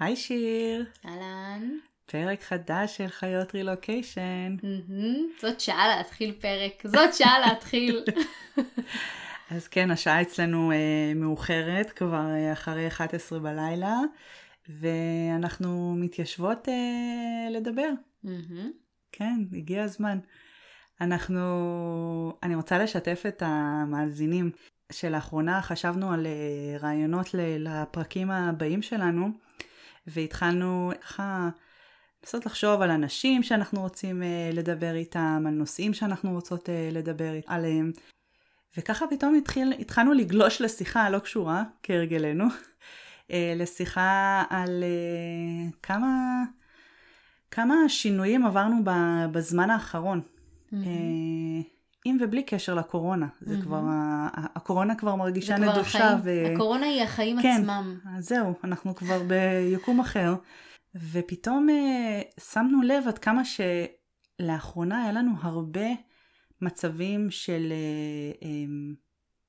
היי שיר. אהלן. פרק חדש של חיות רילוקיישן. זאת שעה להתחיל פרק. זאת שעה להתחיל. אז כן, השעה אצלנו מאוחרת, כבר אחרי 11 בלילה, ואנחנו מתיישבות לדבר. כן, הגיע הזמן. אני רוצה לשתף את המאזינים שלאחרונה חשבנו על רעיונות לפרקים הבאים שלנו, והתחלנו לנסות לחשוב על אנשים שאנחנו רוצים לדבר איתם, על נושאים שאנחנו רוצות לדבר עליהם, וככה פתאום התחלנו לגלוש לשיחה לא קשורה, כהרגלנו, לשיחה על כמה שינויים עברנו בזמן האחרון. עם ובלי קשר לקורונה, זה כבר, הקורונה כבר מרגישה נדושה. הקורונה היא החיים עצמם. כן, זהו, אנחנו כבר ביקום אחר. ופתאום שמנו לב עד כמה שלאחרונה היה לנו הרבה מצבים של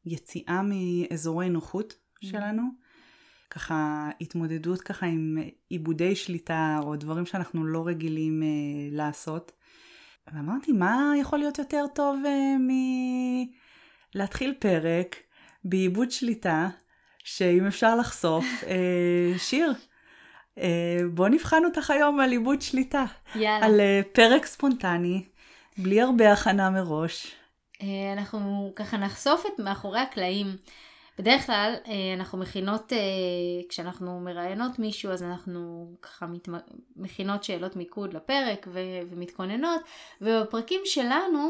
יציאה מאזורי נוחות שלנו. ככה התמודדות ככה עם עיבודי שליטה או דברים שאנחנו לא רגילים לעשות. ואמרתי, מה יכול להיות יותר טוב מלהתחיל פרק בעיבוד שליטה, שאם אפשר לחשוף, שיר, בוא נבחן אותך היום על עיבוד שליטה. יאללה. על פרק ספונטני, בלי הרבה הכנה מראש. אנחנו ככה נחשוף את מאחורי הקלעים. בדרך כלל אנחנו מכינות, כשאנחנו מראיינות מישהו, אז אנחנו ככה מכינות שאלות מיקוד לפרק ומתכוננות, ובפרקים שלנו,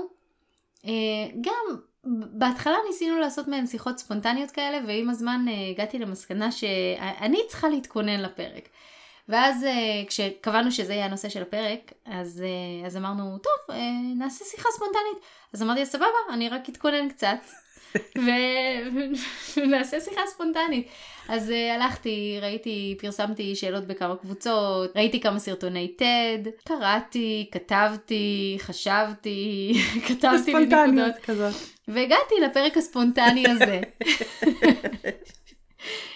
גם בהתחלה ניסינו לעשות מהן שיחות ספונטניות כאלה, ועם הזמן הגעתי למסקנה שאני צריכה להתכונן לפרק. ואז כשקבענו שזה יהיה הנושא של הפרק, אז אמרנו, טוב, נעשה שיחה ספונטנית. אז אמרתי, סבבה, אני רק אתכונן קצת. ונעשה שיחה ספונטנית. אז הלכתי, ראיתי, פרסמתי שאלות בכמה קבוצות, ראיתי כמה סרטוני טד, קראתי, כתבתי, חשבתי, כתבתי לנקודות כזאת. והגעתי לפרק הספונטני הזה.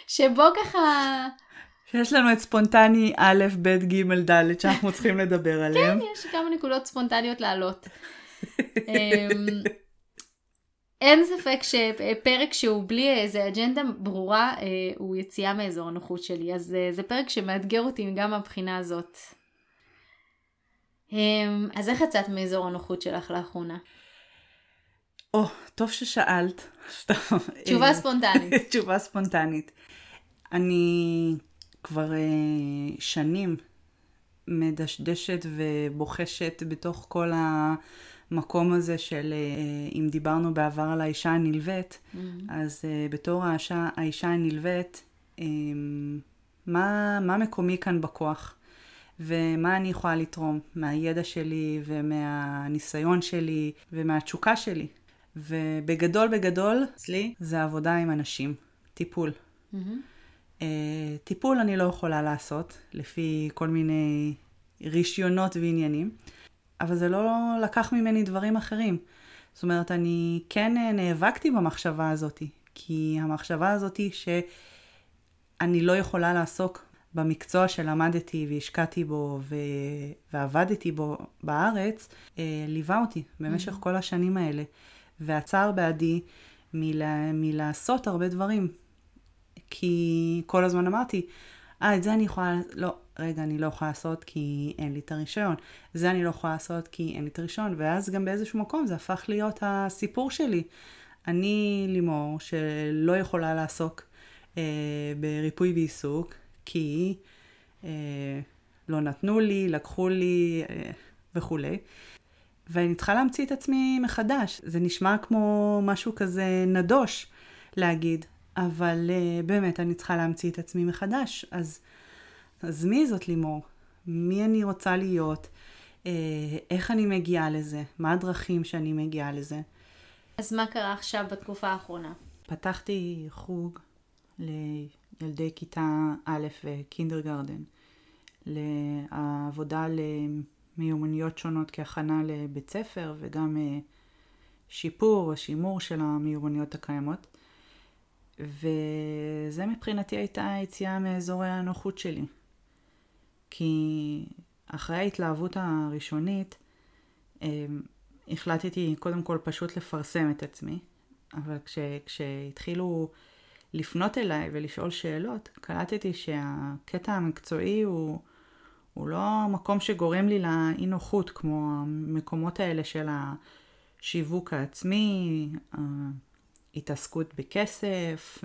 שבו ככה... שיש לנו את ספונטני א', ב', ג', ד', שאנחנו צריכים לדבר עליהם. כן, יש כמה נקודות ספונטניות לעלות. אין ספק שפרק שהוא בלי איזה אג'נדה ברורה, הוא יציאה מאזור הנוחות שלי. אז זה פרק שמאתגר אותי גם מהבחינה הזאת. אז איך יצאת מאזור הנוחות שלך לאחרונה? טוב ששאלת. תשובה ספונטנית. תשובה ספונטנית. אני כבר שנים מדשדשת ובוחשת בתוך כל המקום הזה של, אם דיברנו בעבר על האישה הנלוות, אז בתור האישה הנלוות, מה מקומי כאן בכוח? ומה אני יכולה לתרום מהידע שלי ומהניסיון שלי ומהתשוקה שלי? ובגדול, אצלי, זה עבודה עם אנשים, טיפול. טיפול אני לא יכולה לעשות, לפי כל מיני רישיונות ועניינים, אבל זה לא לקח ממני דברים אחרים. זאת אומרת, אני כן נאבקתי במחשבה הזאת, כי המחשבה הזאת היא שאני לא יכולה לעסוק במקצוע שלמדתי והשקעתי בו ועבדתי בו בארץ, ליווה אותי במשך כל השנים האלה, והצער בעדי מלעשות הרבה דברים. כי כל הזמן אמרתי, את זה אני יכולה, לא, רגע, אני לא יכולה לעשות כי אין לי את הרישיון. זה אני לא יכולה לעשות כי אין לי את הרישיון. ואז גם באיזשהו מקום זה הפך להיות הסיפור שלי. אני לימור שלא יכולה לעסוק בריפוי ועיסוק, כי לא נתנו לי, לקחו לי וכו'. ואני צריכה להמציא את עצמי מחדש. זה נשמע כמו משהו כזה נדוש להגיד. אבל באמת אני צריכה להמציא את עצמי מחדש, אז מי זאת לימור? מי אני רוצה להיות? איך אני מגיעה לזה? מה הדרכים שאני מגיעה לזה? אז מה קרה עכשיו בתקופה האחרונה? פתחתי חוג לילדי כיתה א' וקינדרגרדן, לעבודה למיומנויות שונות כהכנה לבית ספר, וגם שיפור או שימור של המיומנויות הקיימות. וזה מבחינתי הייתה היציאה מאזורי הנוחות שלי. כי אחרי ההתלהבות הראשונית, החלטתי קודם כל פשוט לפרסם את עצמי, אבל כשהתחילו לפנות אליי ולשאול שאלות, קלטתי שהקטע המקצועי הוא לא מקום שגורם לי לאי נוחות, כמו המקומות האלה של השיווק העצמי, התעסקות בכסף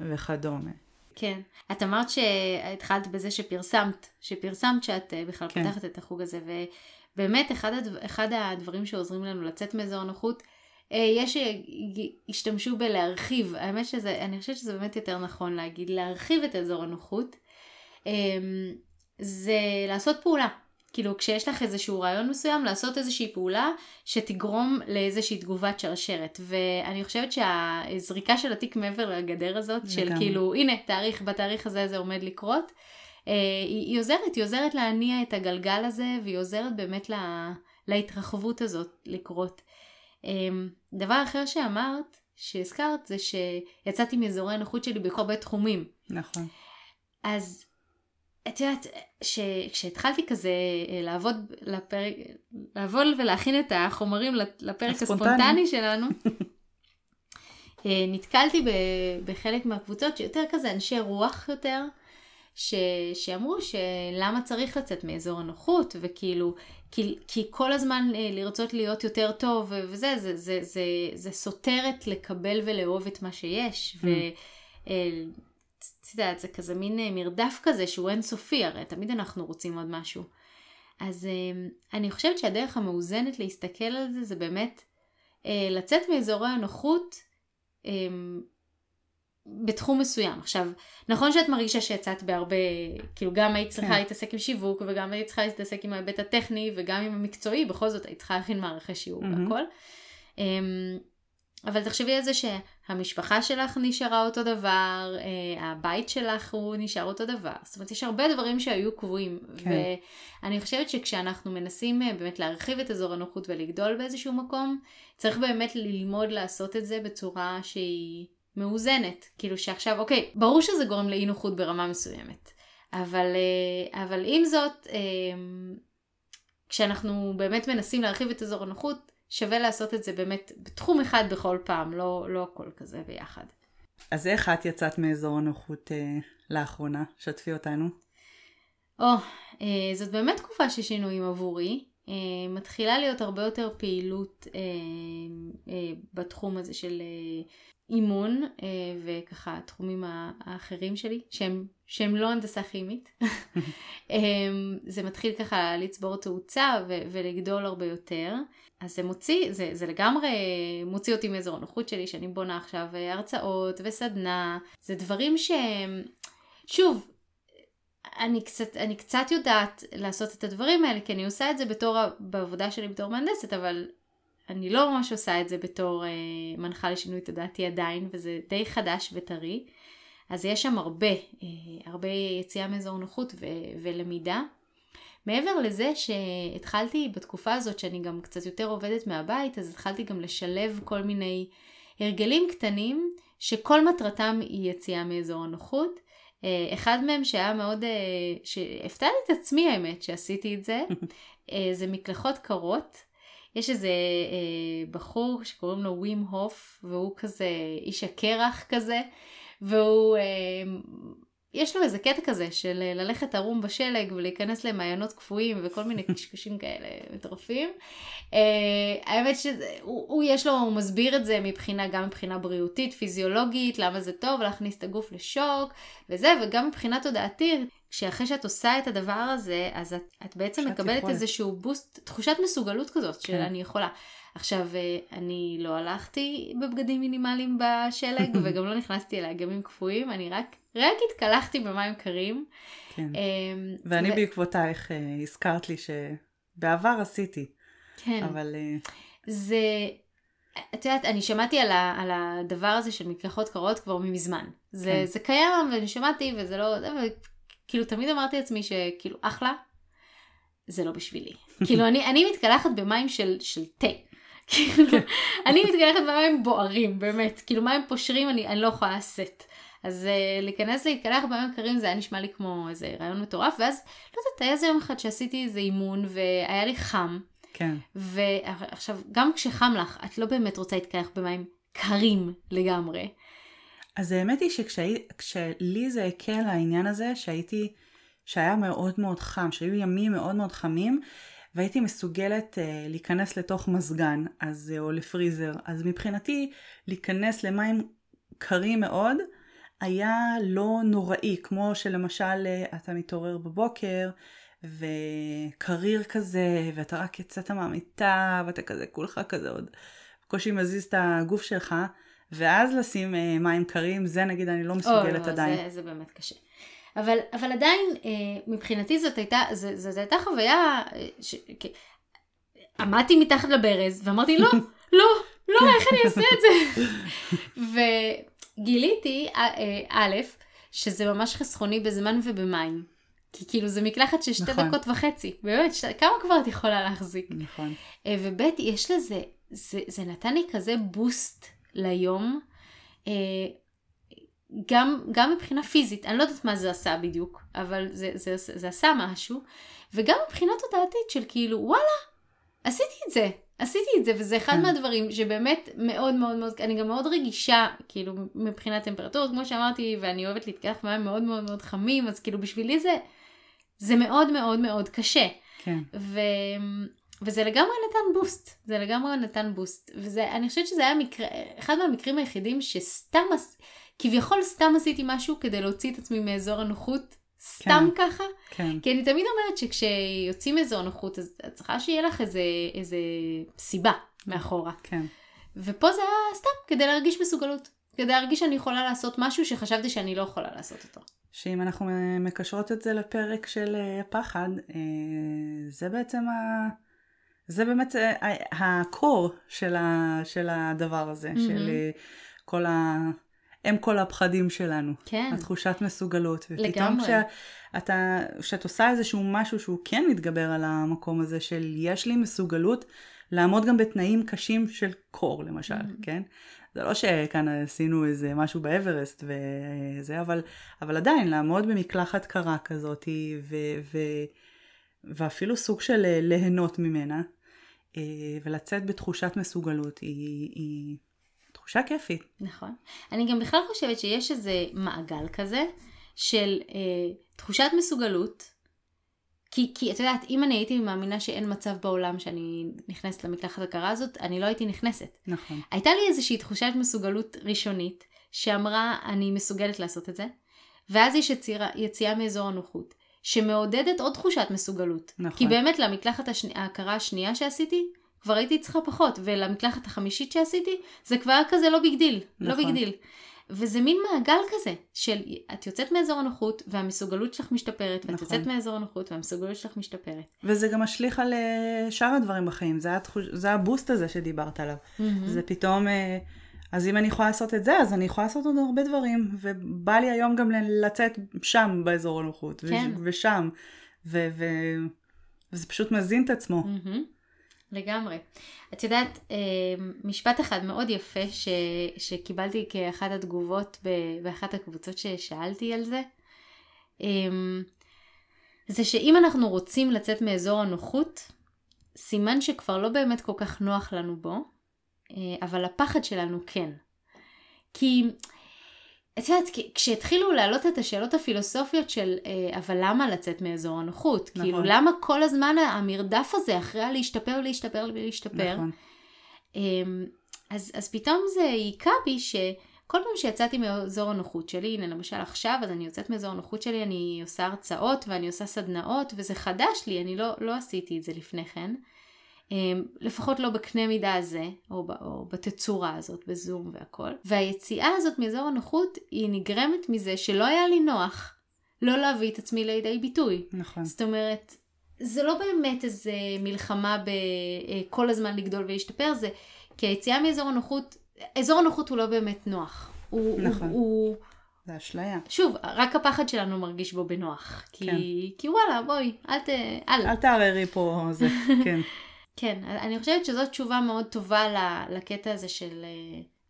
וכדומה. כן. את אמרת שהתחלת בזה שפרסמת שאת בכלל כן. פתחת את החוג הזה, ובאמת אחד הדברים שעוזרים לנו לצאת מאזור הנוחות, יש שהשתמשו בלהרחיב. האמת אני חושבת שזה באמת יותר נכון להגיד, להרחיב את אזור הנוחות, זה לעשות פעולה. כאילו כשיש לך איזשהו רעיון מסוים, לעשות איזושהי פעולה שתגרום לאיזושהי תגובת שרשרת. ואני חושבת שהזריקה של התיק מעבר לגדר הזאת, של כאילו הנה תאריך, בתאריך הזה זה עומד לקרות, היא עוזרת, היא עוזרת להניע את הגלגל הזה, והיא עוזרת באמת להתרחבות הזאת לקרות. דבר אחר שאמרת, שהזכרת, זה שיצאתי מאזורי הנוחות שלי בכל בית תחומים. נכון. אז את יודעת, כשהתחלתי כזה לעבוד ולהכין את החומרים לפרק הספונטני שלנו, נתקלתי בחלק מהקבוצות שיותר כזה אנשי רוח יותר, שאמרו שלמה צריך לצאת מאזור הנוחות, וכאילו, כי כל הזמן לרצות להיות יותר טוב, וזה, זה, זה, זה, זה סותרת לקבל ולאהוב את מה שיש, זה כזה מין מרדף כזה שהוא אינסופי, הרי תמיד אנחנו רוצים עוד משהו. אז אני חושבת שהדרך המאוזנת להסתכל על זה, זה באמת לצאת מאזורי הנוחות בתחום מסוים. עכשיו, נכון שאת מרגישה שיצאת בהרבה, כאילו גם היית צריכה להתעסק עם שיווק, וגם היית צריכה להתעסק עם ההיבט הטכני, וגם עם המקצועי, בכל זאת היית צריכה להכין מערכי שיעור והכל. אבל תחשבי על זה שהמשפחה שלך נשארה אותו דבר, הבית שלך הוא נשאר אותו דבר. זאת אומרת, יש הרבה דברים שהיו קבועים. כן. ואני חושבת שכשאנחנו מנסים באמת להרחיב את אזור הנוחות ולגדול באיזשהו מקום, צריך באמת ללמוד לעשות את זה בצורה שהיא מאוזנת. כאילו שעכשיו, אוקיי, ברור שזה גורם לאי נוחות ברמה מסוימת. אבל עם זאת, כשאנחנו באמת מנסים להרחיב את אזור הנוחות, שווה לעשות את זה באמת בתחום אחד בכל פעם, לא כל כזה ביחד. אז איך את יצאת מאזור הנוחות לאחרונה? שתפי אותנו. זאת באמת תקופה ששינויים עבורי. מתחילה להיות הרבה יותר פעילות בתחום הזה של אימון, וככה התחומים האחרים שלי, שהם לא הנדסה כימית. זה מתחיל ככה לצבור תאוצה ולגדול הרבה יותר. אז זה מוציא, זה לגמרי מוציא אותי מאזור הנוחות שלי, שאני בונה עכשיו הרצאות וסדנה. זה דברים שהם, שוב, אני קצת יודעת לעשות את הדברים האלה, כי אני עושה את זה בעבודה שלי בתור מהנדסת, אבל אני לא ממש עושה את זה בתור מנחה לשינוי תודעתי עדיין, וזה די חדש וטרי. אז יש שם הרבה יציאה מאזור נוחות ולמידה. מעבר לזה שהתחלתי בתקופה הזאת, שאני גם קצת יותר עובדת מהבית, אז התחלתי גם לשלב כל מיני הרגלים קטנים, שכל מטרתם היא יציאה מאזור הנוחות. אחד מהם שהיה מאוד, שהפתעתי את עצמי האמת שעשיתי את זה, זה מקלחות קרות. יש איזה בחור שקוראים לו ווים הוף, והוא כזה איש הקרח כזה, והוא יש לו איזה קטע כזה של ללכת ערום בשלג ולהיכנס למעיינות קפואים וכל מיני קשקושים כאלה מטורפים. האמת שהוא יש לו, הוא מסביר את זה מבחינה, גם מבחינה בריאותית, פיזיולוגית, למה זה טוב, להכניס את הגוף לשוק וזה, וגם מבחינה תודעתית, שאחרי שאת עושה את הדבר הזה, אז את בעצם מקבלת איזשהו בוסט, תחושת מסוגלות כזאת של אני יכולה. עכשיו, אני לא הלכתי בבגדים מינימליים בשלג, וגם לא נכנסתי אל האגמים קפואים, אני רק התקלחתי במים קרים. כן. ואני בעקבותייך הזכרת לי שבעבר עשיתי. כן. אבל זה, את יודעת, אני שמעתי על הדבר הזה של מקלחות קרות כבר מזמן. זה קיים, ואני שמעתי, וזה לא, כאילו תמיד אמרתי לעצמי שכאילו אחלה, זה לא בשבילי. כאילו אני מתקלחת במים של תה. כאילו, אני מתגלחת במים בוערים, באמת. כאילו, מים פושרים, אני לא יכולה לעשות. אז להיכנס להתקלח במים קרים, זה היה נשמע לי כמו איזה רעיון מטורף, ואז, לא יודעת, היה זה יום אחד שעשיתי איזה אימון, והיה לי חם. כן. ועכשיו, גם כשחם לך, את לא באמת רוצה להתקלח במים קרים לגמרי. אז האמת היא שכשלי זה הקל העניין הזה, שהיה מאוד מאוד חם, שהיו ימים מאוד מאוד חמים, והייתי מסוגלת להיכנס לתוך מזגן, או לפריזר. אז מבחינתי, להיכנס למים קרים מאוד, היה לא נוראי, כמו שלמשל אתה מתעורר בבוקר, וקריר כזה, ואתה רק יצאת מהמיטה, ואתה כזה, כולך כזה עוד. בקושי מזיז את הגוף שלך, ואז לשים מים קרים, זה נגיד אני לא מסוגלת עדיין. זה באמת קשה. אבל עדיין, מבחינתי זאת הייתה חוויה, עמדתי מתחת לברז, ואמרתי, לא, לא, לא, איך אני אעשה את זה? וגיליתי, א', שזה ממש חסכוני בזמן ובמים. כי כאילו זה מקלחת של 2.5 דקות. באמת, כמה כבר את יכולה להחזיק? נכון. וב' יש לזה, זה נתן לי כזה בוסט ליום, גם מבחינה פיזית, אני לא יודעת מה זה עשה בדיוק, אבל זה עשה משהו, וגם מבחינה תודעתית של כאילו, וואלה, עשיתי את זה, וזה אחד מהדברים שבאמת מאוד מאוד מאוד, אני גם מאוד רגישה, כאילו, מבחינת טמפרטורות, כמו שאמרתי, ואני אוהבת להתקלח מים מאוד מאוד מאוד חמים, אז כאילו בשבילי זה מאוד מאוד מאוד קשה. כן. וזה לגמרי נתן בוסט, וזה, אני חושבת שזה היה אחד מהמקרים היחידים שסתם, כביכול סתם עשיתי משהו כדי להוציא את עצמי מאזור הנוחות, סתם כן, ככה, כן. כי אני תמיד אומרת שכשיוצאים מאזור הנוחות, אז את צריכה שיהיה לך איזה סיבה מאחורה. כן. ופה זה היה סתם כדי להרגיש מסוגלות, כדי להרגיש שאני יכולה לעשות משהו שחשבתי שאני לא יכולה לעשות אותו. שאם אנחנו מקשרות את זה לפרק של הפחד, זה בעצם זה באמת הקור של הדבר הזה, של כל הם כל הפחדים שלנו. כן. התחושת מסוגלות. ופתאום כשאת עושה איזשהו משהו שהוא כן מתגבר על המקום הזה של יש לי מסוגלות לעמוד גם בתנאים קשים של קור, למשל, כן? זה לא שכאן עשינו איזה משהו באברסט וזה, אבל עדיין, לעמוד במקלחת קרה כזאת, ואפילו סוג של ליהנות ממנה, ולצאת בתחושת מסוגלות, היא תחושה כיפית. נכון. אני גם בכלל חושבת שיש איזה מעגל כזה, של תחושת מסוגלות, כי את יודעת, אם אני הייתי מאמינה שאין מצב בעולם שאני נכנסת למקלחת הקרה הזאת, אני לא הייתי נכנסת. נכון. הייתה לי איזושהי תחושת מסוגלות ראשונית, שאמרה, אני מסוגלת לעשות את זה, ואז יש יציאה מאזור הנוחות, שמעודדת עוד תחושת מסוגלות. נכון. כי באמת למקלחת ההכרה השנייה שעשיתי, כבר הייתי צריכה פחות, ולמקלחת החמישית שעשיתי, זה כבר כזה לא בגדיל. נכון. לא בגדיל. וזה מין מעגל כזה, של את יוצאת מאזור הנוחות, והמסוגלות שלך משתפרת, ואת יוצאת מאזור הנוחות, והמסוגלות שלך משתפרת. וזה גם משליך על שאר הדברים בחיים, זה הבוסט הזה שדיברת עליו. זה פתאום, אז אם אני יכולה לעשות את זה, אז אני יכולה לעשות עוד הרבה דברים, ובא לי היום גם לצאת שם באזור הנוחות, ושם, וזה פשוט מזין את עצמו. לגמרי. את יודעת, משפט אחד מאוד יפה שקיבלתי כאחת התגובות באחת הקבוצות ששאלתי על זה, זה שאם אנחנו רוצים לצאת מאזור הנוחות, סימן שכבר לא באמת כל כך נוח לנו בו, אבל הפחד שלנו כן. כי את יודעת, כשהתחילו להעלות את השאלות הפילוסופיות של, אבל למה לצאת מאזור הנוחות? נכון. כאילו, למה כל הזמן המרדף הזה אחרי להשתפר, להשתפר, להשתפר? נכון. אז פתאום זה היקע בי שכל פעם שיצאתי מאזור הנוחות שלי, הנה למשל עכשיו, אז אני יוצאת מאזור הנוחות שלי, אני עושה הרצאות ואני עושה סדנאות, וזה חדש לי, אני לא עשיתי את זה לפני כן. לפחות לא בקנה מידה הזה, או בתצורה הזאת, בזום והכל. והיציאה הזאת מאזור הנוחות, היא נגרמת מזה שלא היה לי נוח לא להביא את עצמי לידי ביטוי. נכון. זאת אומרת, זה לא באמת איזו מלחמה בכל הזמן לגדול ולהשתפר, זה כי היציאה מאזור הנוחות, אזור הנוחות הוא לא באמת נוח. נכון. זה אשליה. שוב, רק הפחד שלנו מרגיש בו בנוח. כי וואלה, בואי, אל תערערי פה זה, כן. כן, אני חושבת שזאת תשובה מאוד טובה לקטע הזה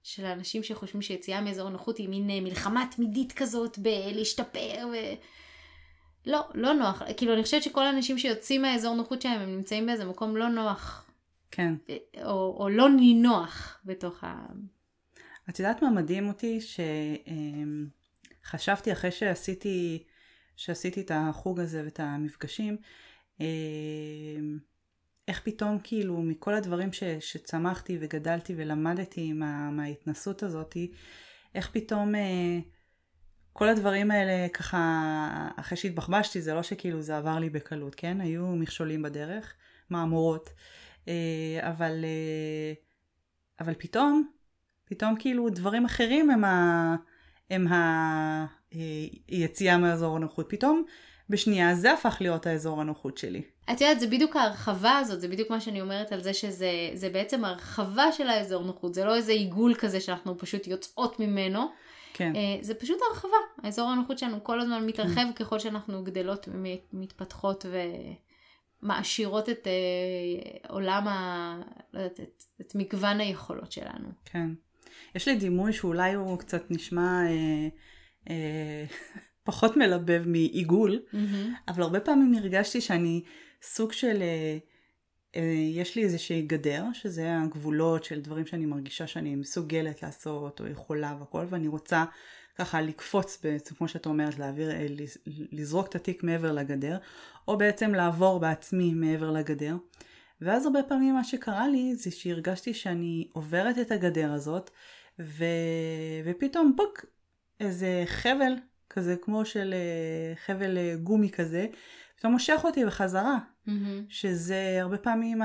של האנשים שחושבים שיציאה מאזור נוחות היא מין מלחמה תמידית כזאת בלהשתפר ו... לא, לא נוח. כאילו, אני חושבת שכל האנשים שיוצאים מהאזור נוחות שלהם, הם נמצאים באיזה מקום לא נוח. כן. או לא נינוח בתוך ה... את יודעת מה מדהים אותי? שחשבתי אחרי שעשיתי את החוג הזה ואת המפגשים, איך פתאום כאילו מכל הדברים שצמחתי וגדלתי ולמדתי מההתנסות הזאת, איך פתאום כל הדברים האלה ככה, אחרי שהתבחבשתי, זה לא שכאילו זה עבר לי בקלות, כן? היו מכשולים בדרך, מאמורות, אבל פתאום כאילו דברים אחרים הם היציאה מהאזור הנוחות. פתאום בשנייה זה הפך להיות האזור הנוחות שלי. את יודעת, זה בדיוק ההרחבה הזאת, זה בדיוק מה שאני אומרת על זה, שזה בעצם הרחבה של האזור נוחות, זה לא איזה עיגול כזה שאנחנו פשוט יוצאות ממנו, כן. זה פשוט הרחבה. האזור הנוחות שלנו כל הזמן מתרחב ככל שאנחנו גדלות, מתפתחות ומעשירות את עולם, את מגוון היכולות שלנו. כן. יש לי דימוי שאולי הוא קצת נשמע פחות מלבב מעיגול, אבל הרבה פעמים הרגשתי שאני סוג של, יש לי איזושהי גדר, שזה הגבולות של דברים שאני מרגישה שאני מסוגלת לעשות או יכולה וכל, ואני רוצה ככה לקפוץ, כמו שאת אומרת, לזרוק את התיק מעבר לגדר, או בעצם לעבור בעצמי מעבר לגדר. ואז הרבה פעמים מה שקרה לי זה שהרגשתי שאני עוברת את הגדר הזאת, ופתאום פוק, איזה חבל כזה, כמו של חבל גומי כזה, פתאום מושך אותי בחזרה. שזה הרבה פעמים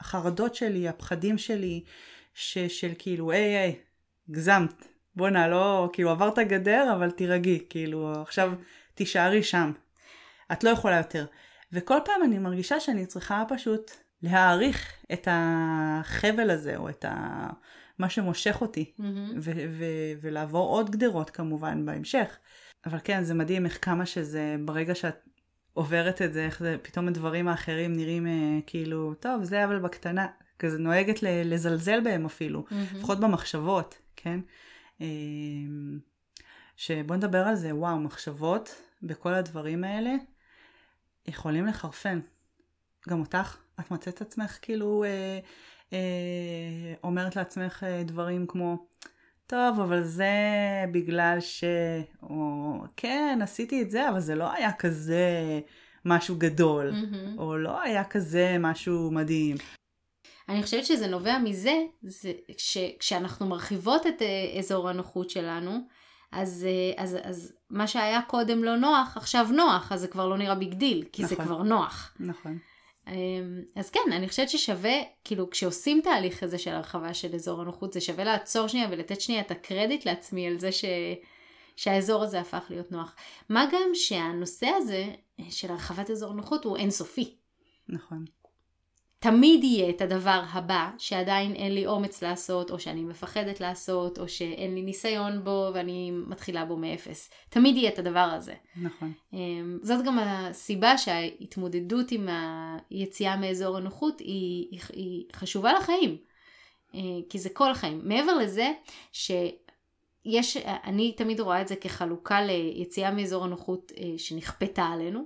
החרדות שלי, הפחדים שלי, של כאילו, היי, גזמת, בונה, לא, כאילו עברת גדר, אבל תירגעי, כאילו עכשיו תישארי שם, את לא יכולה יותר. וכל פעם אני מרגישה שאני צריכה פשוט להעריך את החבל הזה, או את מה שמושך אותי, ולעבור עוד גדרות כמובן בהמשך. אבל כן, זה מדהים איך כמה שזה, ברגע שאת עוברת את זה, איך זה, פתאום הדברים האחרים נראים כאילו, טוב, זה אבל בקטנה, כזה נוהגת לזלזל בהם אפילו, לפחות במחשבות, כן? שבוא נדבר על זה, וואו, מחשבות בכל הדברים האלה, יכולים לחרפן. גם אותך, את מצאת את עצמך כאילו, אומרת לעצמך דברים כמו, טוב, אבל זה בגלל ש... או, כן, עשיתי את זה, אבל זה לא היה כזה משהו גדול, או לא היה כזה משהו מדהים. אני חושבת שזה נובע מזה, כשאנחנו מרחיבות את אזור הנוחות שלנו, אז מה שהיה קודם לא נוח, עכשיו נוח, אז זה כבר לא נראה בגדיל, כי נכון. זה כבר נוח. נכון. אז כן, אני חושבת ששווה, כאילו כשעושים תהליך הזה של הרחבה של אזור הנוחות, זה שווה לעצור שנייה ולתת שנייה את הקרדיט לעצמי על זה שהאזור הזה הפך להיות נוח. מה גם שהנושא הזה של הרחבת אזור נוחות הוא אינסופי. נכון. תמיד יהיה את הדבר הבא שעדיין אין לי אומץ לעשות, או שאני מפחדת לעשות, או שאין לי ניסיון בו ואני מתחילה בו מאפס. תמיד יהיה את הדבר הזה. נכון. זאת גם הסיבה שההתמודדות עם היציאה מאזור הנוחות היא חשובה לחיים. כי זה כל החיים. מעבר לזה אני תמיד רואה את זה כחלוקה ליציאה מאזור הנוחות שנכפתה עלינו,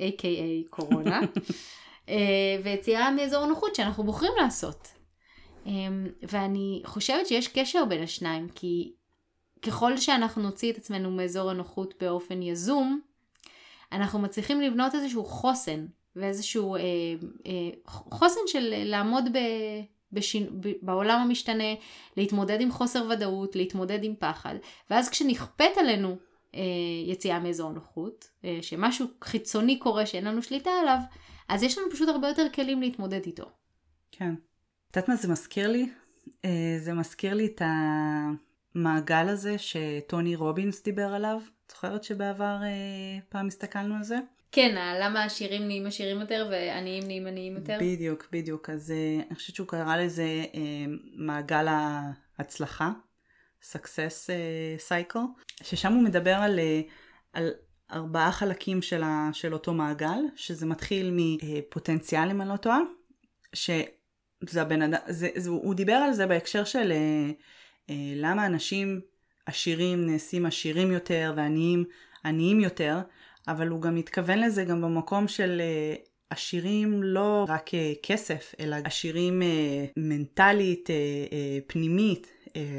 AKA קורונה. ויציאה מאזור נוחות שאנחנו בוחרים לעשות. ואני חושבת שיש קשר בין השניים, כי ככל שאנחנו נוציא את עצמנו מאזור הנוחות באופן יזום, אנחנו מצליחים לבנות איזשהו חוסן, ואיזשהו חוסן של לעמוד בעולם המשתנה, להתמודד עם חוסר ודאות, להתמודד עם פחד. ואז כשנכפת עלינו יציאה מאזור נוחות, שמשהו חיצוני קורה שאין לנו שליטה עליו, אז יש לנו פשוט הרבה יותר כלים להתמודד איתו. כן. תת מה זה מזכיר לי? זה מזכיר לי את המעגל הזה שטוני רובינס דיבר עליו. זוכרת שבעבר פעם הסתכלנו על זה? כן, למה השירים נהיים עשירים יותר ועניים נהיים עניים יותר? בדיוק. אז אני חושבת שהוא קרא לזה מעגל ההצלחה, Success Cycle, ששם הוא מדבר על ארבעה חלקים של אותו מעגל, שזה מתחיל מפוטנציאל, אם אני לא טועה, שזה הבן אדם, הוא דיבר על זה בהקשר של למה אנשים עשירים נעשים עשירים יותר ועניים עניים יותר, אבל הוא גם מתכוון לזה גם במקום של עשירים לא רק כסף, אלא עשירים מנטלית, פנימית,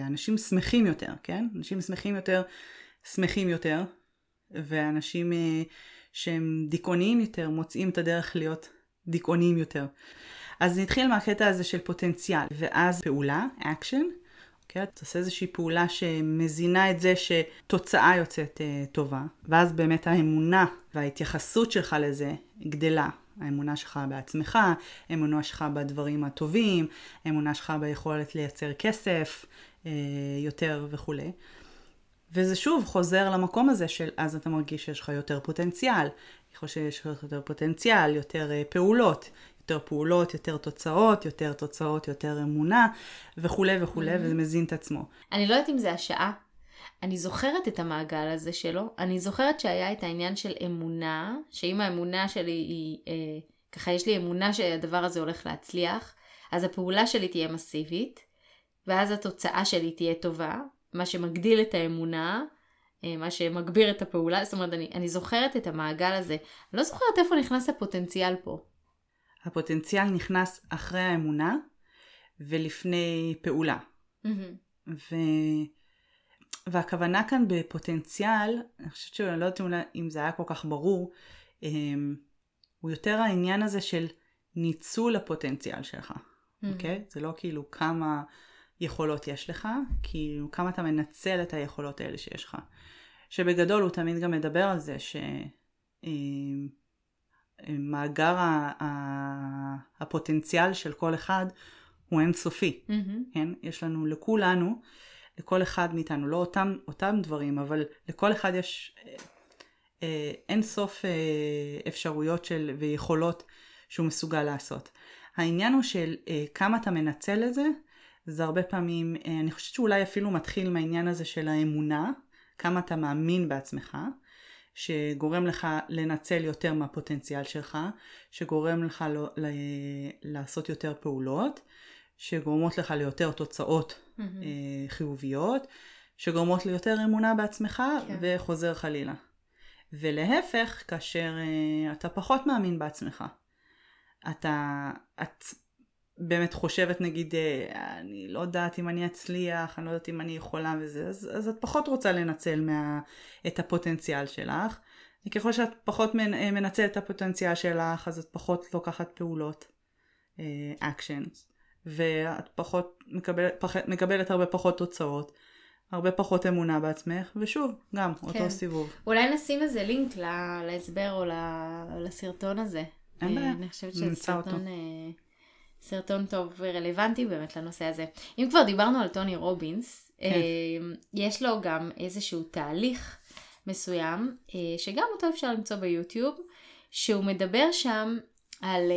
אנשים שמחים יותר, כן? אנשים שמחים יותר, ואנשים שהם דיכאוניים יותר, מוצאים את הדרך להיות דיכאוניים יותר. אז נתחיל מהקטע הזה של פוטנציאל, ואז פעולה, אקשן, אוקיי? אתה עושה איזושהי פעולה שמזינה את זה שתוצאה יוצאת טובה, ואז באמת האמונה וההתייחסות שלך לזה גדלה. האמונה שלך בעצמך, האמונה שלך בדברים הטובים, האמונה שלך ביכולת לייצר כסף יותר וכו'. וזה שוב חוזר למקום הזה של אז אתה מרגיש שיש לך יותר פוטנציאל, יכול שיש לך יותר פוטנציאל, יותר פעולות, יותר פעולות, יותר תוצאות, יותר תוצאות, יותר אמונה וכו' וכו', וזה מזין את עצמו. אני לא יודעת אם זה השעה, אני זוכרת את המעגל הזה שלו, אני זוכרת שהיה את העניין של אמונה, שאם האמונה שלי היא, ככה יש לי אמונה שהדבר הזה הולך להצליח, אז הפעולה שלי תהיה מסיבית, ואז התוצאה שלי תהיה טובה, מה שמגדיל את האמונה, מה שמגביר את הפעולה, זאת אומרת, אני זוכרת את המעגל הזה, אני לא זוכרת איפה נכנס הפוטנציאל פה. הפוטנציאל נכנס אחרי האמונה, ולפני פעולה. והכוונה כאן בפוטנציאל, אני חושבת שאני לא יודעת אם זה היה כל כך ברור, הוא יותר העניין הזה של ניצול הפוטנציאל שלך, אוקיי? זה לא כאילו כמה יכולות יש לך, כאילו כמה אתה מנצל את היכולות האלה שיש לך. שבגדול הוא תמיד גם מדבר על זה שמאגר הפוטנציאל של כל אחד הוא אינסופי, כן? יש לנו לכולנו, לכל אחד מאיתנו, לא אותם דברים, אבל לכל אחד יש אין סוף אפשרויות של ויכולות שהוא מסוגל לעשות. העניין הוא של כמה אתה מנצל את זה, זה הרבה פעמים, אני חושבת שאולי אפילו מתחיל מהעניין הזה של האמונה, כמה אתה מאמין בעצמך, שגורם לך לנצל יותר מהפוטנציאל שלך, שגורם לך לעשות יותר פעולות, שגורמות לך ליותר תוצאות חיוביות, שגורמות ליותר אמונה בעצמך וחוזר חלילה. ולהפך, כאשר אתה פחות מאמין בעצמך, את באמת חושבת נגיד, אני לא יודעת אם אני אצליח, אני לא יודעת אם אני יכולה וזה, אז את פחות רוצה לנצל את הפוטנציאל שלך, וככל שאת פחות מנצלת את הפוטנציאל שלך, אז את פחות לוקחת פעולות, actions. ואת פחות מקבלת הרבה פחות תוצאות, הרבה פחות אמונה בעצמך, ושוב, גם אותו סיבוב. אולי נשים איזה לינק להסבר או לסרטון הזה. אני חושבת שזה סרטון טוב ורלוונטי באמת לנושא הזה. אם כבר דיברנו על טוני רובינס, יש לו גם איזשהו תהליך מסוים, שגם אותו אפשר למצוא ביוטיוב, שהוא מדבר שם על...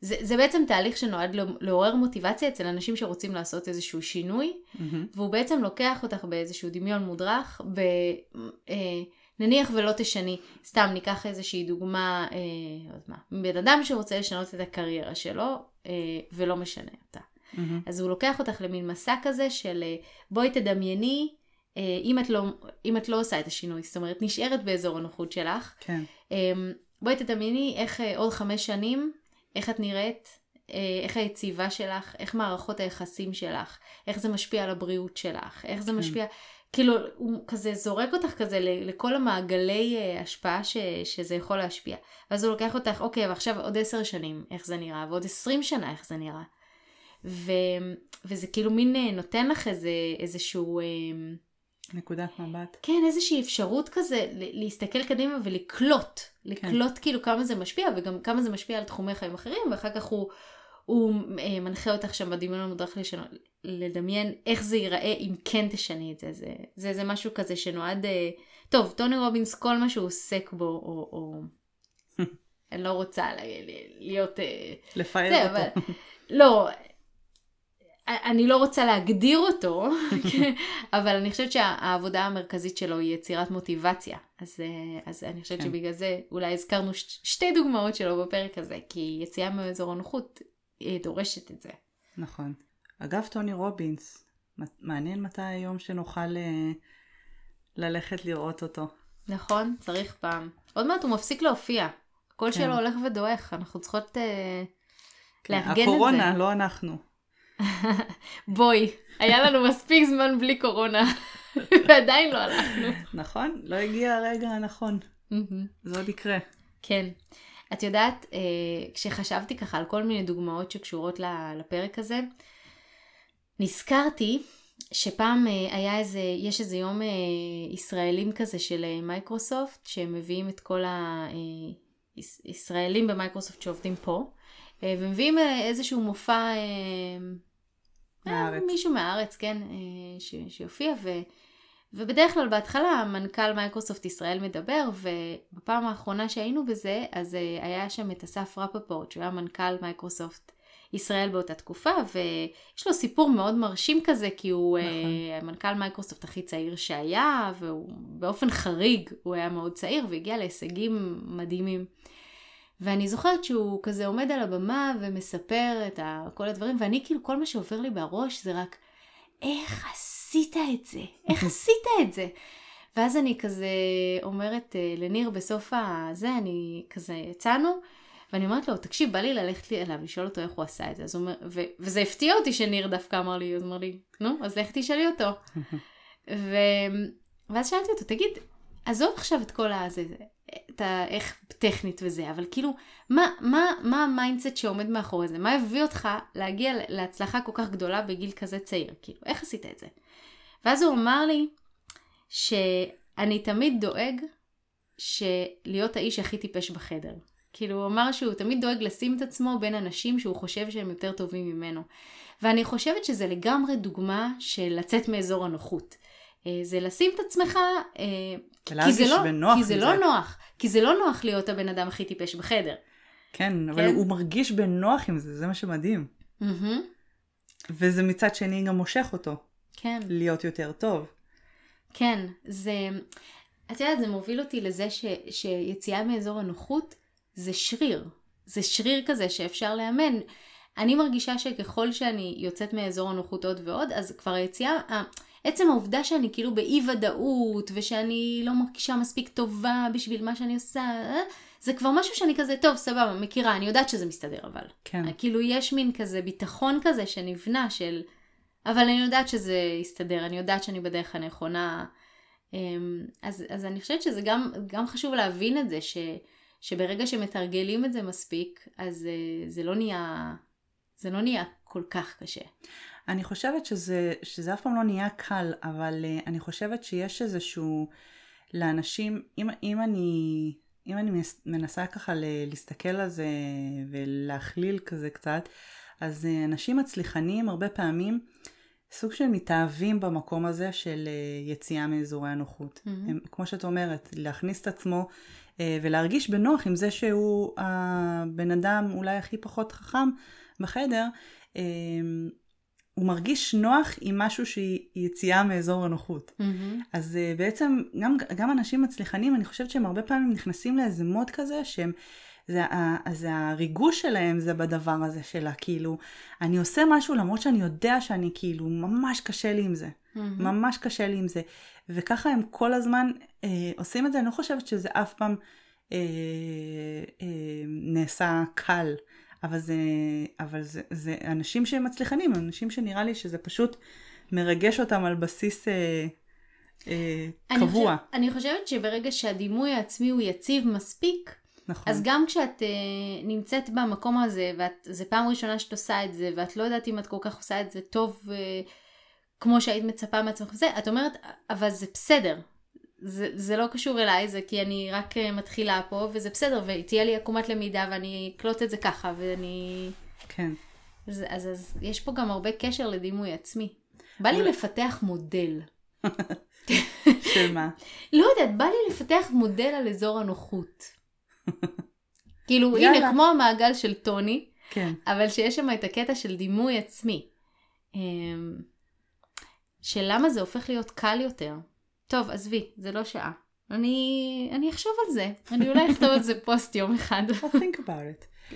זה בעצם תהליך שנועד לעורר מוטיבציה אצל אנשים שרוצים לעשות איזשהו שינוי, והוא בעצם לוקח אותך באיזשהו דמיון מודרך, נניח ולא תשני, סתם ניקח איזושהי דוגמה, בן אדם שרוצה לשנות את הקריירה שלו, ולא משנה אותה. אז הוא לוקח אותך למין מסע כזה של בואי תדמייני, אם את לא עושה את השינוי, זאת אומרת נשארת באזור הנוחות שלך, בואי תדמייני איך עוד 5 שנים, איך את נראית, איך היציבה שלך, איך מערכות היחסים שלך, איך זה משפיע על הבריאות שלך, איך זה משפיע, כאילו הוא כזה זורק אותך כזה לכל המעגלי השפעה שזה יכול להשפיע. ואז הוא לוקח אותך, אוקיי, ועכשיו עוד 10 שנים, איך זה נראה, ועוד 20 שנה, איך זה נראה. וזה כאילו מין נותן לך איזשהו... נקודת מבט. כן, איזושהי אפשרות כזה להסתכל קדימה ולקלוט. לקלוט כאילו כמה זה משפיע, וגם כמה זה משפיע על תחומי חיים אחרים, ואחר כך הוא מנחה אותך שם בדמיון המודרך לדמיין איך זה ייראה אם כן תשני את זה. זה משהו כזה שנועד... טוב, טוני רובינס, כל מה שהוא עוסק בו, או... אני לא רוצה להיות... לפער אותו. לא... אני לא רוצה להגדיר אותו, אבל אני חושבת שהעבודה המרכזית שלו היא יצירת מוטיבציה. אז אני חושבת שבגלל זה אולי הזכרנו שתי דוגמאות שלו בפרק הזה, כי יציאה מאזור הנוחות דורשת את זה. נכון. אגב, טוני רובינס, מעניין מתי היום שנוכל ללכת לראות אותו. נכון, צריך פעם. עוד מעט הוא מפסיק להופיע. הקול שלו הולך ודועך, אנחנו צריכות לארגן את זה. הקורונה, לא אנחנו. בואי, היה לנו מספיק זמן בלי קורונה, ועדיין לא הלכנו. נכון, לא הגיע הרגע הנכון. זה עוד יקרה. כן. את יודעת, כשחשבתי ככה על כל מיני דוגמאות שקשורות לפרק הזה, נזכרתי שפעם יש איזה יום ישראלים כזה של מייקרוסופט, שמביאים את כל הישראלים במייקרוסופט שעובדים פה, ומביאים איזשהו מופע מישהו מהארץ, כן, שיופיע, ובדרך כלל בהתחלה מנכ"ל מייקרוסופט ישראל מדבר, ובפעם האחרונה שהיינו בזה, אז היה שם את אסף רפפורט, שהוא היה מנכ"ל מייקרוסופט ישראל באותה תקופה, ויש לו סיפור מאוד מרשים כזה, כי הוא מנכ"ל מייקרוסופט הכי צעיר שהיה, והוא באופן חריג הוא היה מאוד צעיר, והגיע להישגים מדהימים. ואני זוכרת שהוא כזה עומד על הבמה ומספר את כל הדברים, ואני כאילו כל מה שעובר לי בראש זה רק, איך עשית את זה? איך עשית את זה? ואז אני כזה אומרת לניר בסוף הזה, אני כזה יצאנו, ואני אומרת לו, תקשיב, בא לי ללכת לי אליו, לשאול אותו איך הוא עשה את זה. אז הוא אומר, וזה הפתיע אותי שניר דווקא אמר לי, אז אמר לי, נו, אז לך תשאלי אותו. ואז שאלתי אותו, תגיד, עזוב עכשיו את כל הזה, איך טכנית וזה, אבל כאילו, מה המיינדסט שעומד מאחורי זה? מה הביא אותך להגיע להצלחה כל כך גדולה בגיל כזה צעיר? כאילו, איך עשית את זה? ואז הוא אמר לי, שאני תמיד דואג שלהיות האיש הכי טיפש בחדר. כאילו, הוא אמר שהוא תמיד דואג לשים את עצמו בין אנשים שהוא חושב שהם יותר טובים ממנו. ואני חושבת שזה לגמרי דוגמה של לצאת מאזור הנוחות. זה לשים את עצמך, כי זה לא נוח להיות הבן אדם הכי טיפש בחדר. כן, אבל הוא מרגיש בנוח עם זה, זה מה שמדהים. וזה מצד שני גם מושך אותו. כן. להיות יותר טוב. כן, את יודעת, זה מוביל אותי לזה שיציאה מאזור הנוחות זה שריר. זה שריר כזה שאפשר לאמן. אני מרגישה שככל שאני יוצאת מאזור הנוחות עוד ועוד, אז כבר היציאה... עצם העובדה שאני כאילו באי-וודאות, ושאני לא מרגישה מספיק טובה בשביל מה שאני עושה, זה כבר משהו שאני כזה, טוב, סבבה, מכירה, אני יודעת שזה מסתדר, אבל. כן. כאילו יש מין כזה ביטחון כזה שנבנה של, אבל אני יודעת שזה יסתדר, אני יודעת שאני בדרך הנכונה. אז אני חושבת שזה גם חשוב להבין את זה, שברגע שמתרגלים את זה מספיק, אז זה לא נהיה כל כך קשה. אני חושבת שזה אף פעם לא נהיה קל, אבל אני חושבת שיש איזשהו לאנשים, אם אני מנסה ככה להסתכל על זה ולהכליל כזה קצת, אז אנשים מצליחנים הרבה פעמים סוג של מתאהבים במקום הזה של יציאה מאזורי הנוחות. Mm-hmm. הם, כמו שאת אומרת, להכניס את עצמו ולהרגיש בנוח עם זה שהוא הבן אדם אולי הכי פחות חכם בחדר, הוא מרגיש נוח עם משהו שהיא יציאה מאזור הנוחות. Mm-hmm. אז בעצם גם אנשים מצליחנים, אני חושבת שהם הרבה פעמים נכנסים לאיזה מוד כזה, זה הריגוש שלהם זה בדבר הזה שלה, כאילו, אני עושה משהו למרות שאני יודע שאני כאילו ממש קשה לי עם זה. Mm-hmm. ממש קשה לי עם זה. וככה הם כל הזמן עושים את זה, אני לא חושבת שזה אף פעם נעשה קל. אבל זה אנשים שהם מצליחנים, אנשים שנראה לי שזה פשוט מרגש אותם על בסיס קבוע. אני חושבת שברגע שהדימוי העצמי הוא יציב מספיק, נכון. אז גם כשאת נמצאת במקום הזה, וזה פעם ראשונה שאת עושה את זה, ואת לא יודעת אם את כל כך עושה את זה טוב, כמו שהיית מצפה מעצמך וזה, את אומרת, אבל זה בסדר. זה לא קשור אליי, זה כי אני רק מתחילה פה, וזה בסדר, ותהיה לי עקומת למידה, ואני אקלוט את זה ככה, ואני... כן. אז יש פה גם הרבה קשר לדימוי עצמי. בא לי לפתח מודל. של מה? לא יודעת, בא לי לפתח מודל על אזור הנוחות. כאילו, הנה, כמו המעגל של טוני, אבל שיש שם את הקטע של דימוי עצמי. שלמה זה הופך להיות קל יותר. טוב, עזבי, זה לא שעה. אני אחשוב על זה. אני אולי אכתוב על זה פוסט יום אחד. I'll think about it.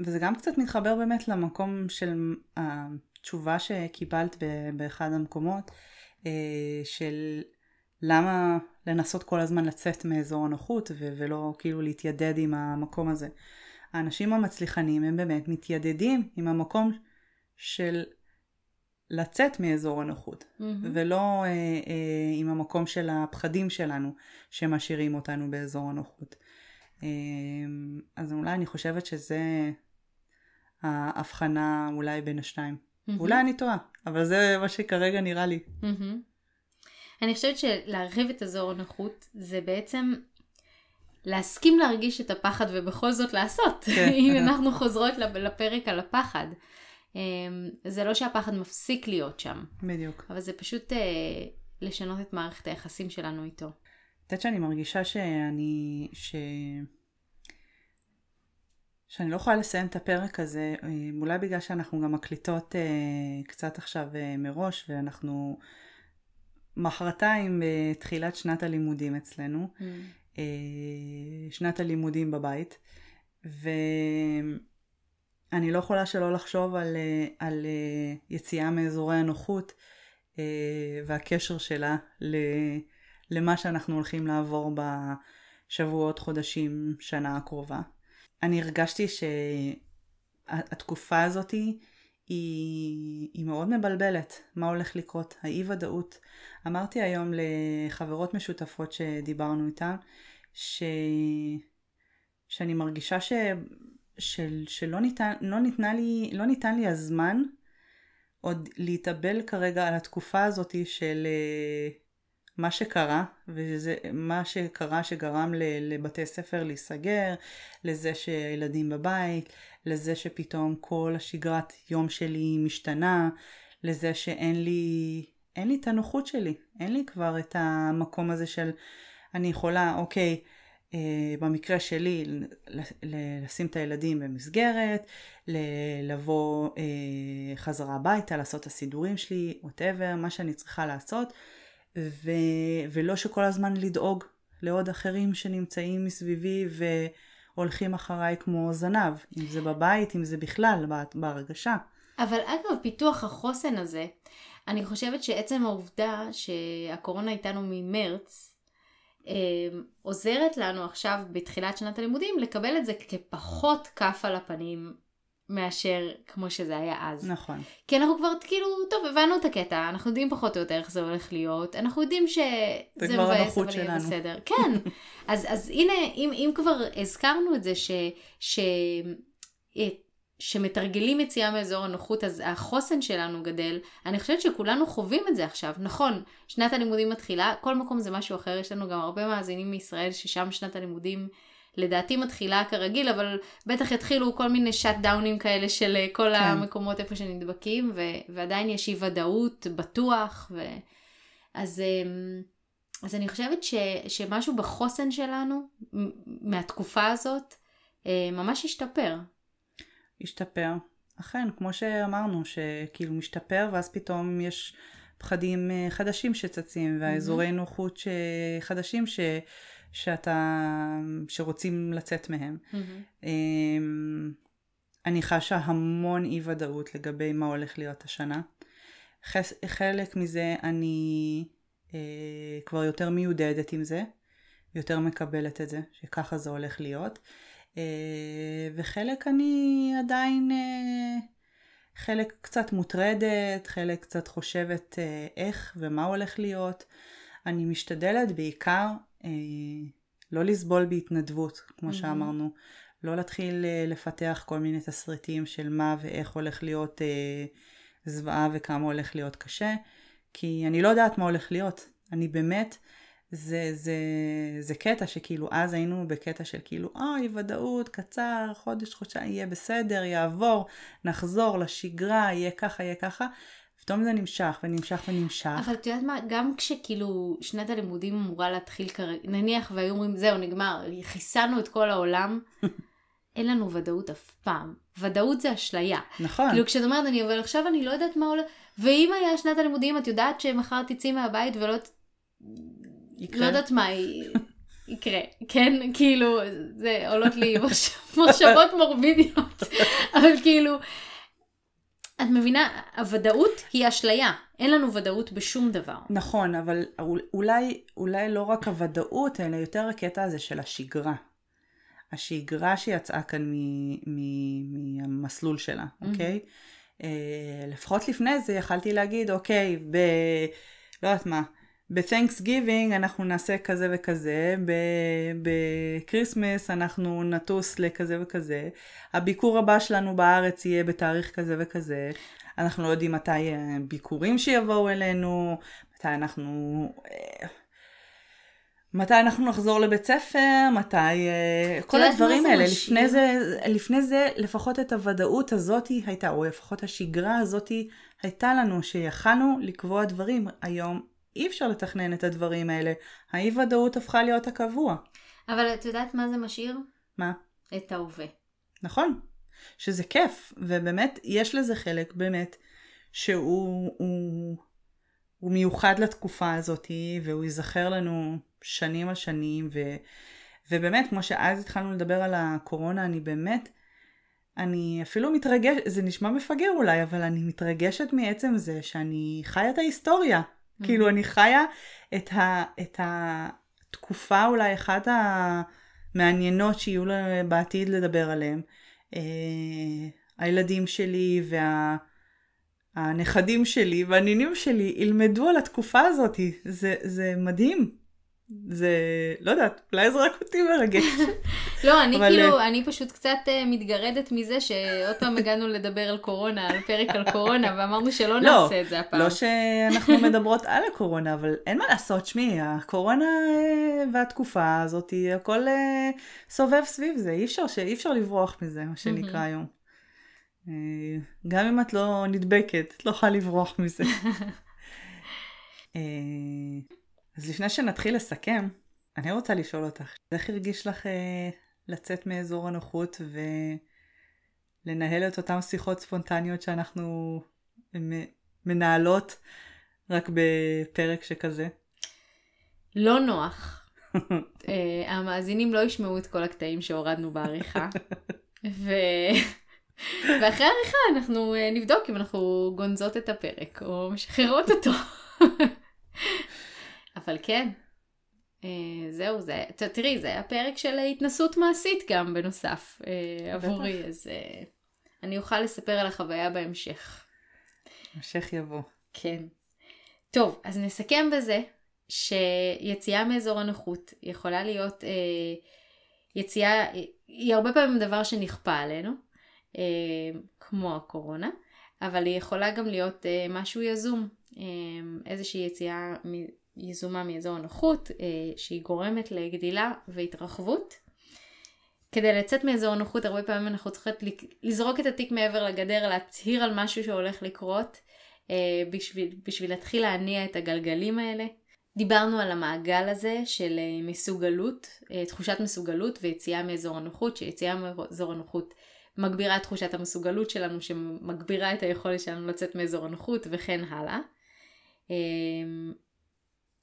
וזה גם קצת מתחבר באמת למקום של התשובה שקיבלת באחד המקומות, של למה לנסות כל הזמן לצאת מאזור הנוחות ולא כאילו להתיידד עם המקום הזה. האנשים המצליחנים הם באמת מתיידדים עם המקום של לצאת מאזור הנוחות, ולא עם המקום של הפחדים שלנו שמשאירים אותנו באזור הנוחות. אז אולי אני חושבת שזה ההבחנה אולי בין השניים. אולי אני טועה, אבל זה מה שכרגע נראה לי. אני חושבת שלהרחיב את אזור הנוחות זה בעצם להסכים להרגיש את הפחד ובכל זאת לעשות. אם אנחנו חוזרות לפרק על הפחד. זה לא שהפחד מפסיק להיות שם. בדיוק. אבל זה פשוט לשנות את מערכת היחסים שלנו איתו. את יודעת שאני מרגישה שאני לא יכולה לסיים את הפרק הזה, אולי בגלל שאנחנו גם מקליטות קצת עכשיו מראש, ואנחנו מחרתיים בתחילת שנת הלימודים אצלנו, שנת הלימודים בבית, ואני לא יכולה שלא לחשוב על יציאה מאזורי הנוחות והקשר שלה למה שאנחנו הולכים לעבור בשבועות, חודשים, שנה הקרובה. אני הרגשתי שהתקופה הזאת היא מאוד מבלבלת. מה הולך לקרות? האי-ודאות. אמרתי היום לחברות משותפות שדיברנו איתן, שאני מרגישה שלא ניתן לי הזמן עוד להתאבל כרגע על התקופה הזאת של מה שקרה, וזה מה שקרה שגרם לבתי ספר להיסגר, לזה שהילדים בבית, לזה שפתאום כל השגרת יום שלי משתנה, לזה שאין לי את הנוחות שלי, אין לי כבר את המקום הזה של אני יכולה, אוקיי, במקרה שלי לשים את הילדים במסגרת, לבוא חזרה הביתה, לעשות את הסידורים שלי, whatever, מה שאני צריכה לעשות, ולא שכל הזמן לדאוג לעוד אחרים שנמצאים מסביבי והולכים אחריי כמו זנב, אם זה בבית, אם זה בכלל, בהרגשה. אבל אגב, פיתוח החוסן הזה, אני חושבת שעצם העובדה שהקורונה איתנו ממרץ, עוזרת לנו עכשיו בתחילת שנת הלימודים לקבל את זה כפחות כף על הפנים מאשר כמו שזה היה אז. נכון. כי אנחנו כבר כאילו, טוב, הבנו את הקטע, אנחנו יודעים פחות או יותר איך זה הולך להיות, אנחנו יודעים שזה מבאס, אבל יהיה בסדר. כן, אז הנה, אם כבר הזכרנו את זה שמתרגלים יציאה מאזור הנוחות, אז החוסן שלנו גדל. אני חושבת שכולנו חווים את זה עכשיו. נכון, שנת הלימודים מתחילה, כל מקום זה משהו אחר, יש לנו גם הרבה מאזינים מישראל ששם שנת הלימודים לדעתי מתחילה כרגיל, אבל בטח יתחילו כל מיני שאט-דאונים כאלה של כל המקומות איפה שנדבקים, ועדיין יש אי ודאות, בטוח. אז אני חושבת שמשהו בחוסן שלנו, מהתקופה הזאת, ממש השתפר. אכן, כמו שאמרנו, שכאילו משתפר, ואז פתאום יש פחדים חדשים שצצים, והאזורי נוחות חדשים שרוצים לצאת מהם. אני חשה המון אי ודאות לגבי מה הולך להיות השנה. חלק מזה אני כבר יותר מיודדת עם זה, יותר מקבלת את זה, שככה זה הולך להיות. וחלק אני עדיין, חלק קצת מוטרדת, חלק קצת חושבת איך ומה הולך להיות. אני משתדלת בעיקר לא לסבול בהתנדבות, כמו שאמרנו, לא להתחיל לפתח כל מיני תסריטים של מה ואיך הולך להיות זוועה וכמה הולך להיות קשה, כי אני לא יודעת מה הולך להיות. אני באמת, זה קטע שכאילו אז היינו בקטע של כאילו ודאות, קצר, חודש, חודשיים, יהיה בסדר, יעבור, נחזור לשגרה, יהיה ככה, יהיה ככה. פתאום זה נמשך ונמשך ונמשך. אבל את יודעת מה, גם כשכאילו שנת הלימודים אמורה להתחיל נניח והיו אומרים זהו נגמר, חיסנו את כל העולם, אין לנו ודאות אף פעם. ודאות זה אשליה. נכון. כאילו כשאת אומרת, אבל עכשיו אני לא יודעת מה עולה, ואם היה שנת הלימודים, את יודעת שמחר תצאי מהבית ולא... יקרה. לא יודעת מה, יקרה. כן, כאילו, זה עולות לי מחשבות מורבידיות. אבל כאילו, את מבינה, הוודאות היא אשליה. אין לנו ודאות בשום דבר. נכון, אבל אולי לא רק הוודאות, אלא יותר הקטע הזה של השגרה. השגרה שיצאה כאן מהמסלול שלה, אוקיי? לפחות לפני זה יכלתי להגיד, אוקיי, לא יודעת מה, ב-Thanksgiving אנחנו נעשה כזה וכזה, ב-Christmas אנחנו נטוס לכזה וכזה, הביקור הבא שלנו בארץ יהיה בתאריך כזה וכזה, אנחנו לא יודעים מתי הביקורים שיבואו אלינו, מתי אנחנו נחזור לבית ספר, מתי... כל הדברים האלה. לפני זה, לפחות את הוודאות הזאת הייתה, או לפחות השגרה הזאת הייתה לנו, שיכלנו לקבוע דברים. היום אי אפשר לתכנן את הדברים האלה. האי-וודאות הפכה להיות הקבוע. אבל את יודעת מה זה משאיר? מה? את ההווה. נכון. שזה כיף. ובאמת, יש לזה חלק באמת שהוא מיוחד לתקופה הזאת, והוא ייזכר לנו... שנים על שנים, ובאמת, כמו שאז התחלנו לדבר על הקורונה, אני אפילו מתרגשת, זה נשמע מפגר אולי, אבל אני מתרגשת מעצם זה, שאני חיה את ההיסטוריה, כאילו אני חיה את התקופה, אולי אחת המעניינות שיהיו בעתיד לדבר עליהן, הילדים שלי והנכדים שלי והנינים שלי, ילמדו על התקופה הזאת, זה מדהים. זה, לא יודעת, אולי זה רק אותי מרגש. לא, אני פשוט קצת מתגרדת מזה שעוד פעם הגענו לדבר על קורונה, על פרק על קורונה, ואמרנו שלא נעשה את זה הפעם. לא שאנחנו מדברות על הקורונה, אבל אין מה לעשות, שמי, הקורונה והתקופה הזאת, הכל סובב סביב זה, אי אפשר לברוח מזה, מה שנקרא היום. גם אם את לא נדבקת, את לא יכולה לברוח מזה. אז לפני שנתחיל לסכם, אני רוצה לשאול אותך, איך הרגיש לך לצאת מאזור הנוחות ולנהל את אותן שיחות ספונטניות שאנחנו מנהלות רק בפרק שכזה? לא נוח. המאזינים לא ישמעו את כל הקטעים שהורדנו בעריכה. ואחרי העריכה אנחנו נבדוק אם אנחנו גונזות את הפרק או משחררות אותו. אבל כן, זהו, תראי, זה היה פרק של התנסות מעשית גם בנוסף עבורי, אז אני אוכל לספר על החוויה בהמשך. המשך יבוא. כן. טוב, אז נסכם בזה שיציאה מאזור הנוחות יכולה להיות יציאה, היא הרבה פעמים דבר שנכפה עלינו, כמו הקורונה, אבל היא יכולה גם להיות משהו יזום, איזושהי יציאה יזומה מאזור הנוחות, שהיא גורמת לגדילה והתרחבות. כדי לצאת מאזור הנוחות, הרבה פעמים אנחנו צריכות לזרוק את התיק מעבר לגדר, להצהיר על משהו שהולך לקרות, בשביל להתחיל להניע את הגלגלים האלה. דיברנו על המעגל הזה של מסוגלות, תחושת מסוגלות ויציאה מאזור הנוחות, שיציאה מאזור הנוחות מגבירה את תחושת המסוגלות שלנו, שמגבירה את היכולת שלנו לצאת מאזור הנוחות, וכן הלאה.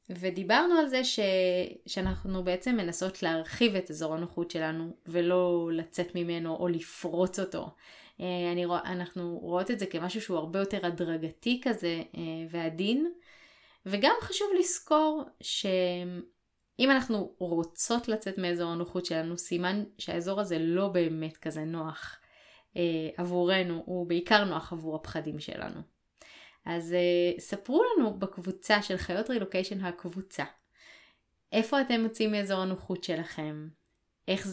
ודיברנו על זה שאנחנו בעצם מנסות להרחיב את אזור הנוחות שלנו, ולא לצאת ממנו או לפרוץ אותו. אנחנו רואות את זה כמשהו שהוא הרבה יותר הדרגתי כזה ועדין. וגם חשוב לזכור שאם אנחנו רוצות לצאת מאזור הנוחות שלנו, סימן שהאזור הזה לא באמת כזה נוח עבורנו, הוא בעיקר נוח עבור הפחדים שלנו. אז ספרו לנו בקבוצה של חיות רילוקיישן, הקבוצה, איפה אתם מוצאים מאזור הנוחות שלכם, איך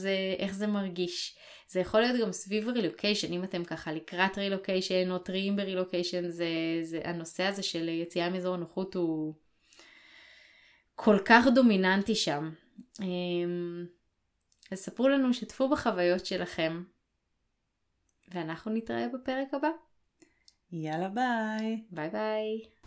זה מרגיש. זה יכול להיות גם סביב רילוקיישן, אם אתם ככה לקראת רילוקיישן או טריים ברילוקיישן, הנושא הזה של יציאה מאזור הנוחות הוא כל כך דומיננטי שם. אז ספרו לנו, שתפו בחוויות שלכם, ואנחנו נתראה בפרק הבא. יאללה, ביי. ביי ביי.